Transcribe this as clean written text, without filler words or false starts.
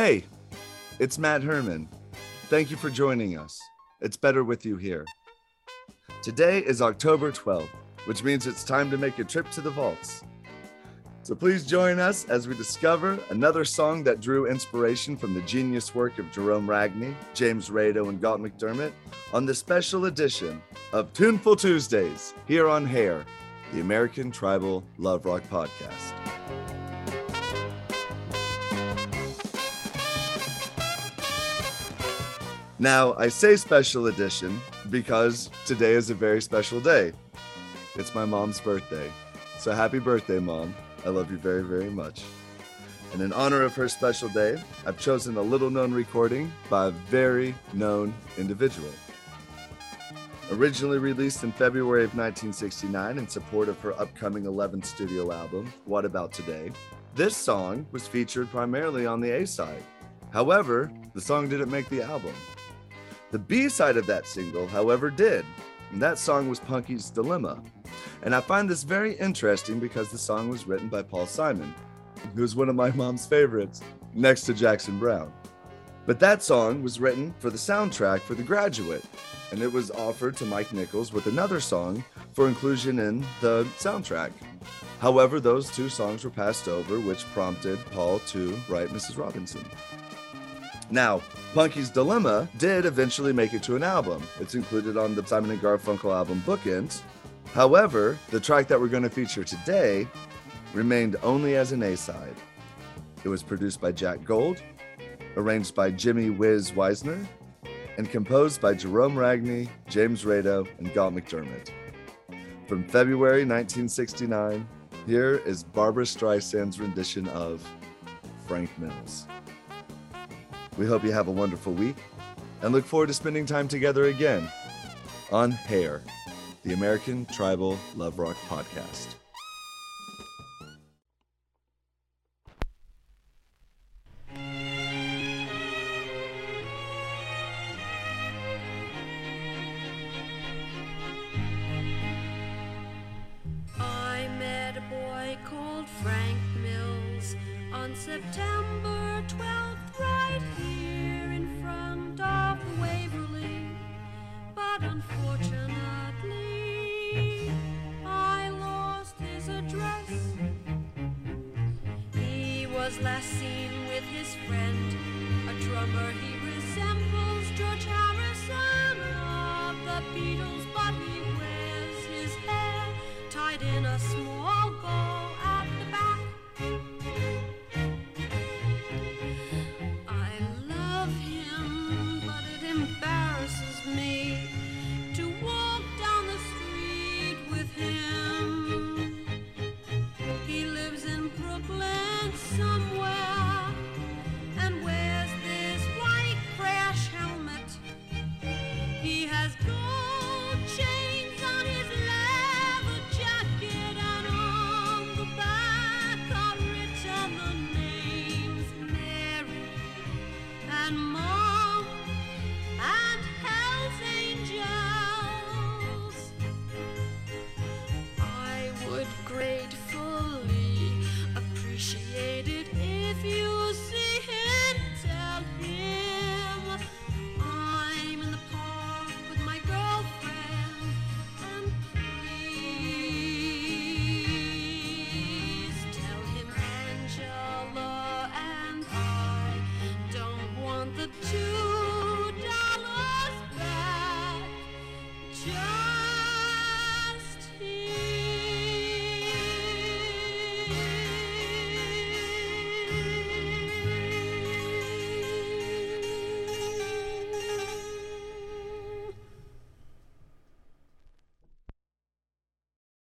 Hey, it's Matt Herman. Thank you for joining us. It's better with you here. Today is October 12th, which means it's time to make a trip to the vaults. So please join us as we discover another song that drew inspiration from the genius work of Jerome Ragni, James Rado, and Galt McDermott on the special edition of Tuneful Tuesdays here on Hair, the American Tribal Love Rock Podcast. Now, I say special edition because today is a very special day. It's my mom's birthday. So happy birthday, Mom. I love you very, very much. And in honor of her special day, I've chosen a little known recording by a very known individual. Originally released in February of 1969 in support of her upcoming 11th studio album, What About Today, this song was featured primarily on the A-side. However, the song didn't make the album. The B-side of that single, however, did, and that song was Punky's Dilemma. And I find this very interesting because the song was written by Paul Simon, who's one of my mom's favorites, next to Jackson Brown. But that song was written for the soundtrack for The Graduate, and it was offered to Mike Nichols with another song for inclusion in the soundtrack. However, those two songs were passed over, which prompted Paul to write Mrs. Robinson. Now, Punky's Dilemma did eventually make it to an album. It's included on the Simon & Garfunkel album, Bookends. However, the track that we're going to feature today remained only as an A-side. It was produced by Jack Gold, arranged by Jimmy Wiz Weisner, and composed by Jerome Ragni, James Rado, and Galt McDermott. From February 1969, here is Barbara Streisand's rendition of Frank Mills. We hope you have a wonderful week and look forward to spending time together again on Hair, the American Tribal Love Rock Podcast. I met a boy called Frank Mills on September 12th, right here in front of Waverly, but unfortunately I lost his address. He was last seen